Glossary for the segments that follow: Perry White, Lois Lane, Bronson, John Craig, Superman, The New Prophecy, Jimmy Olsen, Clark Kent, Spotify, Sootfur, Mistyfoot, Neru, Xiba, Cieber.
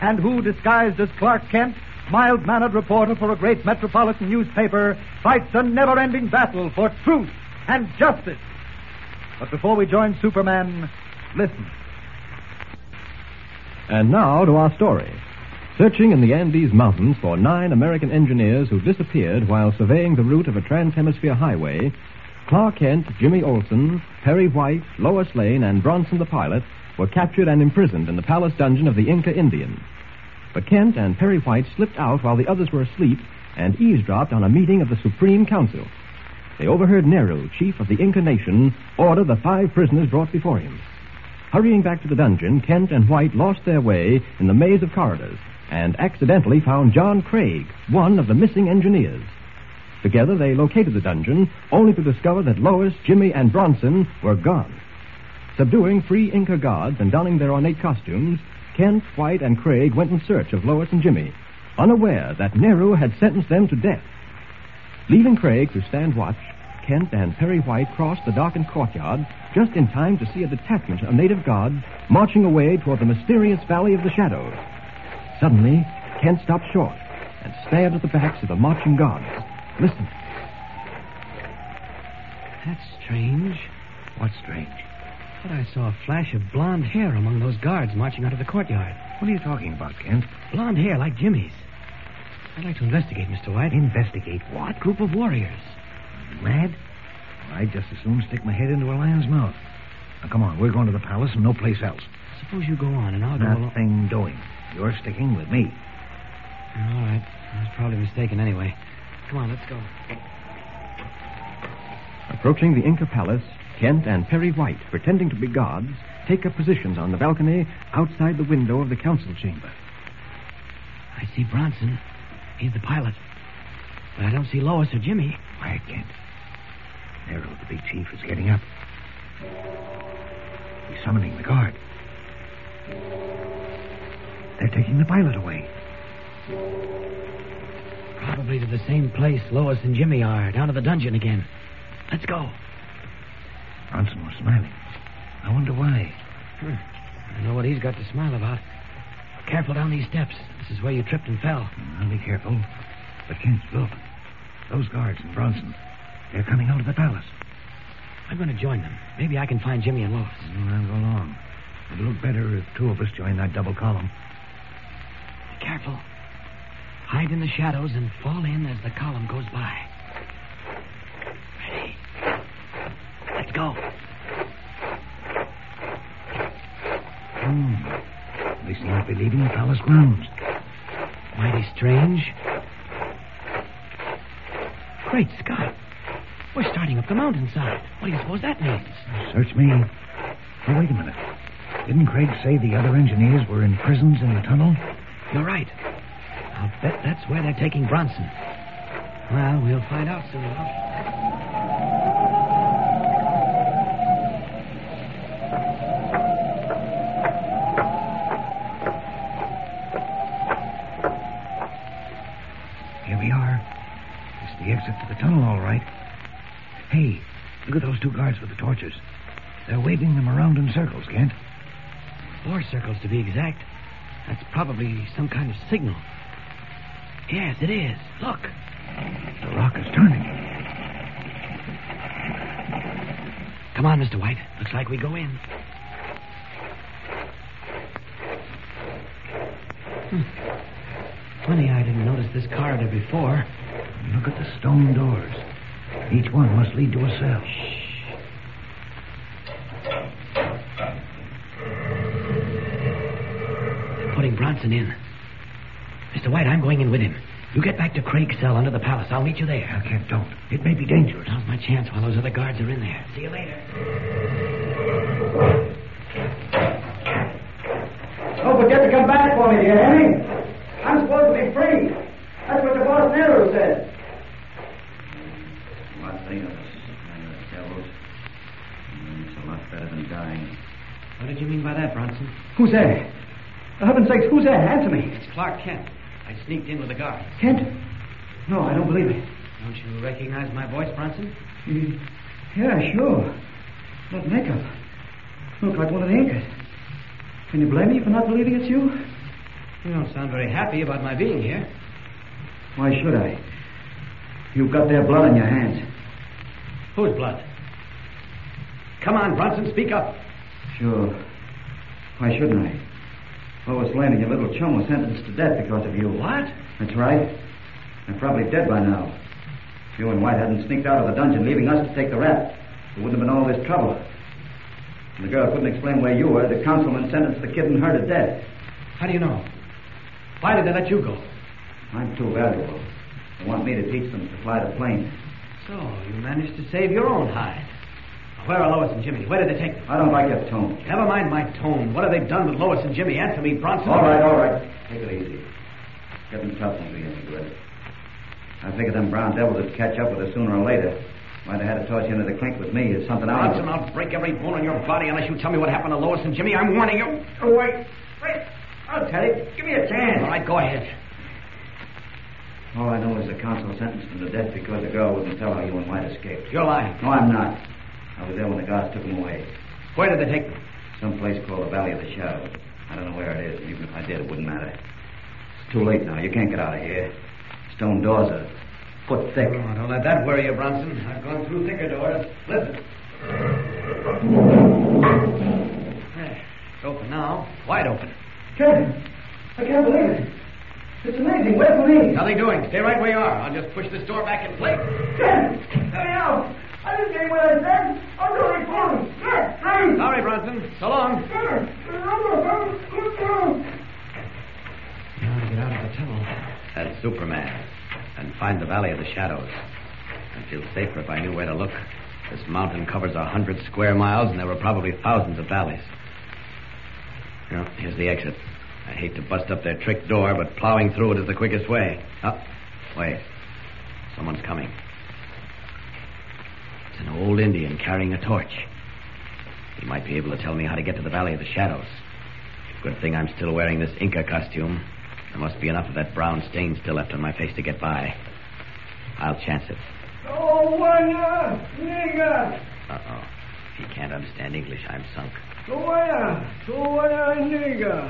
and who, disguised as Clark Kent, mild-mannered reporter for a great metropolitan newspaper, fights a never-ending battle for truth and justice. But before we join Superman, listen. And now to our story. Searching in the Andes Mountains for 9 American engineers who disappeared while surveying the route of a trans-hemisphere highway, Clark Kent, Jimmy Olsen, Perry White, Lois Lane, and Bronson the pilot were captured and imprisoned in the palace dungeon of the Inca Indian. But Kent and Perry White slipped out while the others were asleep and eavesdropped on a meeting of the Supreme Council. They overheard Neru, chief of the Inca nation, order the 5 prisoners brought before him. Hurrying back to the dungeon, Kent and White lost their way in the maze of corridors and accidentally found John Craig, one of the missing engineers. Together they located the dungeon, only to discover that Lois, Jimmy, and Bronson were gone. Subduing 3 Inca guards and donning their ornate costumes, Kent, White, and Craig went in search of Lois and Jimmy, unaware that Neru had sentenced them to death. Leaving Craig to stand watch, Kent and Perry White crossed the darkened courtyard just in time to see a detachment of native guards marching away toward the mysterious Valley of the Shadows. Suddenly, Kent stopped short and stared at the backs of the marching guards. Listen. That's strange. What's strange? But I saw a flash of blonde hair among those guards marching out of the courtyard. What are you talking about, Kent? Blonde hair like Jimmy's. I'd like to investigate, Mr. White. Investigate what? Group of warriors. Mad? Well, I'd just as soon stick my head into a lion's mouth. Now, come on. We're going to the palace and no place else. Suppose you go on and I'll go along. Nothing doing. You're sticking with me. All right. I was probably mistaken anyway. Come on, let's go. Approaching the Inca palace, Kent and Perry White, pretending to be guards, take up positions on the balcony outside the window of the council chamber. I see Bronson. He's the pilot. But I don't see Lois or Jimmy. Quiet, Kent. Neru, the big chief, is getting up. He's summoning the guard. They're taking the pilot away. Probably to the same place Lois and Jimmy are, down to the dungeon again. Let's go. Bronson was smiling. I wonder why. I know what he's got to smile about. Careful down these steps. This is where you tripped and fell. I'll be careful. But Kent, look. Those guards and Bronson, they're coming out of the palace. I'm going to join them. Maybe I can find Jimmy and Lois. I'll go along. It'll look better if 2 of us join that double column. Be careful. Hide in the shadows and fall in as the column goes by. Let's go. They seem to be leaving the palace grounds. Mighty strange. Great Scott. We're starting up the mountainside. What do you suppose that means? Search me. Oh, wait a minute. Didn't Craig say the other engineers were in prisons in the tunnel? You're right. I'll bet that's where they're taking Bronson. Well, we'll find out soon enough. Hey, look at those 2 guards with the torches. They're waving them around in circles, Kent. 4 circles, to be exact. That's probably some kind of signal. Yes, it is. Look. The rock is turning. Come on, Mr. White. Looks like we go in. Funny I didn't notice this corridor before. Look at the stone doors. Each one must lead to a cell. Shh. They're putting Bronson in. Mr. White, I'm going in with him. You get back to Craig's cell under the palace. I'll meet you there. I can't, don't. It may be dangerous. Now's my chance while those other guards are in there. See you later. Don't forget to come back for me, dear Annie. I'm supposed to be free. That's what the boss Neru said. What thing of us, devils. It's a lot better than dying. What did you mean by that, Bronson? Who's there? For heaven's sakes, who's there? Answer me. It's Clark Kent. I sneaked in with the guard. Kent? No, I don't believe it. Don't you recognize my voice, Bronson? Yeah, sure. That makeup. Look like one of the Incas. Can you blame me for not believing it's you? You don't sound very happy about my being here. Why should I? You've got their blood on your hands. Whose blood? Come on, Bronson, speak up. Sure. Why shouldn't I? Lois Lane and your little chum was sentenced to death because of you. What? That's right. They're probably dead by now. If you and White hadn't sneaked out of the dungeon, leaving us to take the rap, there wouldn't have been all this trouble. And the girl couldn't explain where you were. The councilman sentenced the kid and her to death. How do you know? Why did they let you go? I'm too valuable. They want me to teach them to fly the plane. So, you managed to save your own hide. Where are Lois and Jimmy? Where did they take them? I don't like your tone. Never mind my tone. What have they done with Lois and Jimmy? Answer me, Bronson. All right. Take it easy. Get them tough and be any good. I figure them brown devils would catch up with us sooner or later. Why they had to toss you into the clink with me is something else. Bronson, I'll break every bone in your body unless you tell me what happened to Lois and Jimmy. I'm warning you. Oh, wait. I'll tell you. Give me a chance. All right, go ahead. All I know is the council sentenced him to death because the girl wouldn't tell how you and White escaped. You're lying. No, I'm not. I was there when the guards took him away. Where did they take him? Some place called the Valley of the Shadows. I don't know where it is. Even if I did, it wouldn't matter. It's too late now. You can't get out of here. Stone doors are foot thick. Oh, don't let that worry you, Bronson. I've gone through thicker doors. Listen. There. It's open now. Wide open. Kevin, I can't believe it. It's amazing. Wait for me. How are they doing? Stay right where you are. I'll just push this door back in place. Kevin, hurry out. I didn't get what I said. I'm going to report him. Yes, please. Sorry, Bronson. So long. Sure. Now to get out of the tunnel. That's Superman. And find the Valley of the Shadows. I'd feel safer if I knew where to look. This mountain covers 100 square miles, and there were probably thousands of valleys. Well, here's the exit. I hate to bust up their trick door, but plowing through it is the quickest way. Oh, wait. Someone's coming. An old Indian carrying a torch. He might be able to tell me how to get to the Valley of the Shadows. Good thing I'm still wearing this Inca costume. There must be enough of that brown stain still left on my face to get by. I'll chance it. Oh, waya, nigga. Uh-oh. If he can't understand English, I'm sunk. Waya, nigga.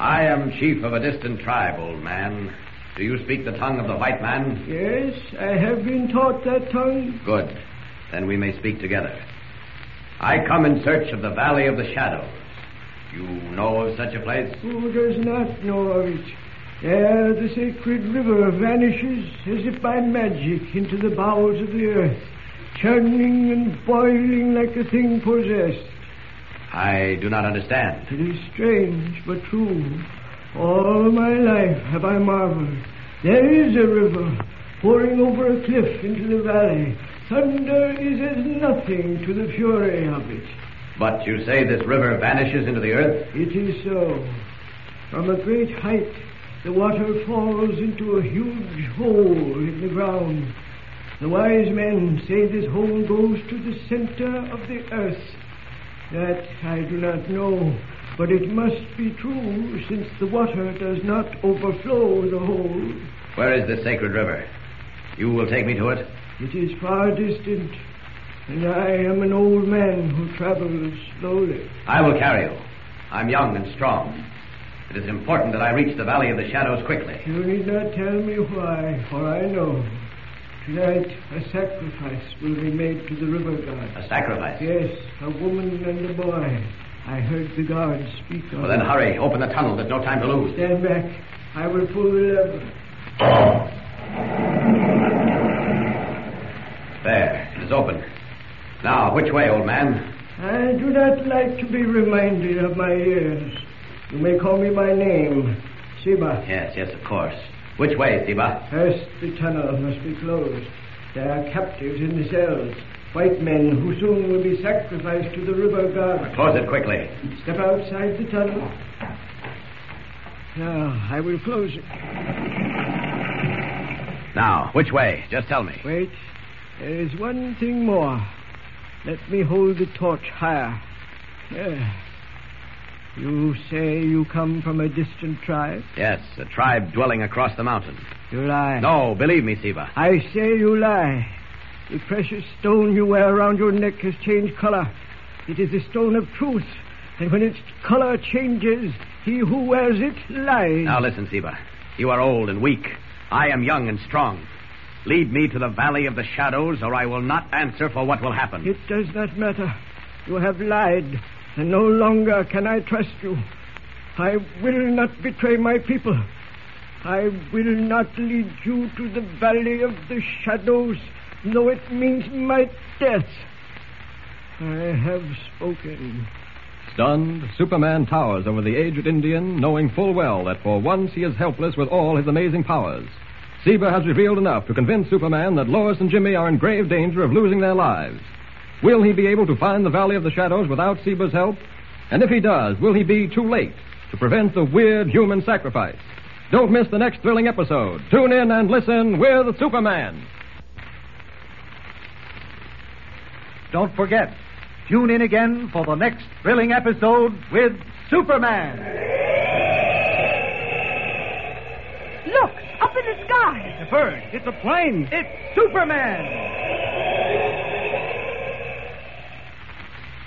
I am chief of a distant tribe, old man. Do you speak the tongue of the white man? Yes, I have been taught that tongue. Good. Then we may speak together. I come in search of the Valley of the Shadows. You know of such a place? Who does not know of it? There the sacred river vanishes as if by magic into the bowels of the earth, churning and boiling like a thing possessed. I do not understand. It is strange, but true. All my life have I marveled. There is a river pouring over a cliff into the valley. Thunder is as nothing to the fury of it. But you say this river vanishes into the earth? It is so. From a great height, the water falls into a huge hole in the ground. The wise men say this hole goes to the center of the earth. That I do not know, but it must be true since the water does not overflow the hole. Where is this sacred river? You will take me to it? It is far distant, and I am an old man who travels slowly. I will carry you. I'm young and strong. It is important that I reach the Valley of the Shadows quickly. You need not tell me why, for I know. Tonight, a sacrifice will be made to the river god. A sacrifice? Yes, a woman and a boy. I heard the guards speak of it. Well, then hurry. Open the tunnel. There's no time to lose. Stand back. I will pull the lever. There. It is open. Now, which way, old man? I do not like to be reminded of my years. You may call me by name, Xiba. Yes, of course. Which way, Xiba? First, the tunnel must be closed. There are captives in the cells, white men who soon will be sacrificed to the river god. Close it quickly. Step outside the tunnel. Now, I will close it. Now, which way? Just tell me. Wait. There is one thing more. Let me hold the torch higher. There. You say you come from a distant tribe? Yes, a tribe dwelling across the mountain. You lie. No, believe me, Xiba. I say you lie. The precious stone you wear around your neck has changed color. It is the stone of truth. And when its color changes, he who wears it lies. Now listen, Xiba. You are old and weak. I am young and strong. Lead me to the Valley of the Shadows, or I will not answer for what will happen. It does not matter. You have lied. And no longer can I trust you. I will not betray my people. I will not lead you to the Valley of the Shadows, though it means my death. I have spoken. Stunned, Superman towers over the aged Indian, knowing full well that for once he is helpless with all his amazing powers. Cieber has revealed enough to convince Superman that Lois and Jimmy are in grave danger of losing their lives. Will he be able to find the Valley of the Shadows without Cieber's help? And if he does, will he be too late to prevent the weird human sacrifice? Don't miss the next thrilling episode. Tune in and listen with Superman. Don't forget, tune in again for the next thrilling episode with Superman. Look, up in the sky. It's a bird. It's a plane. It's Superman.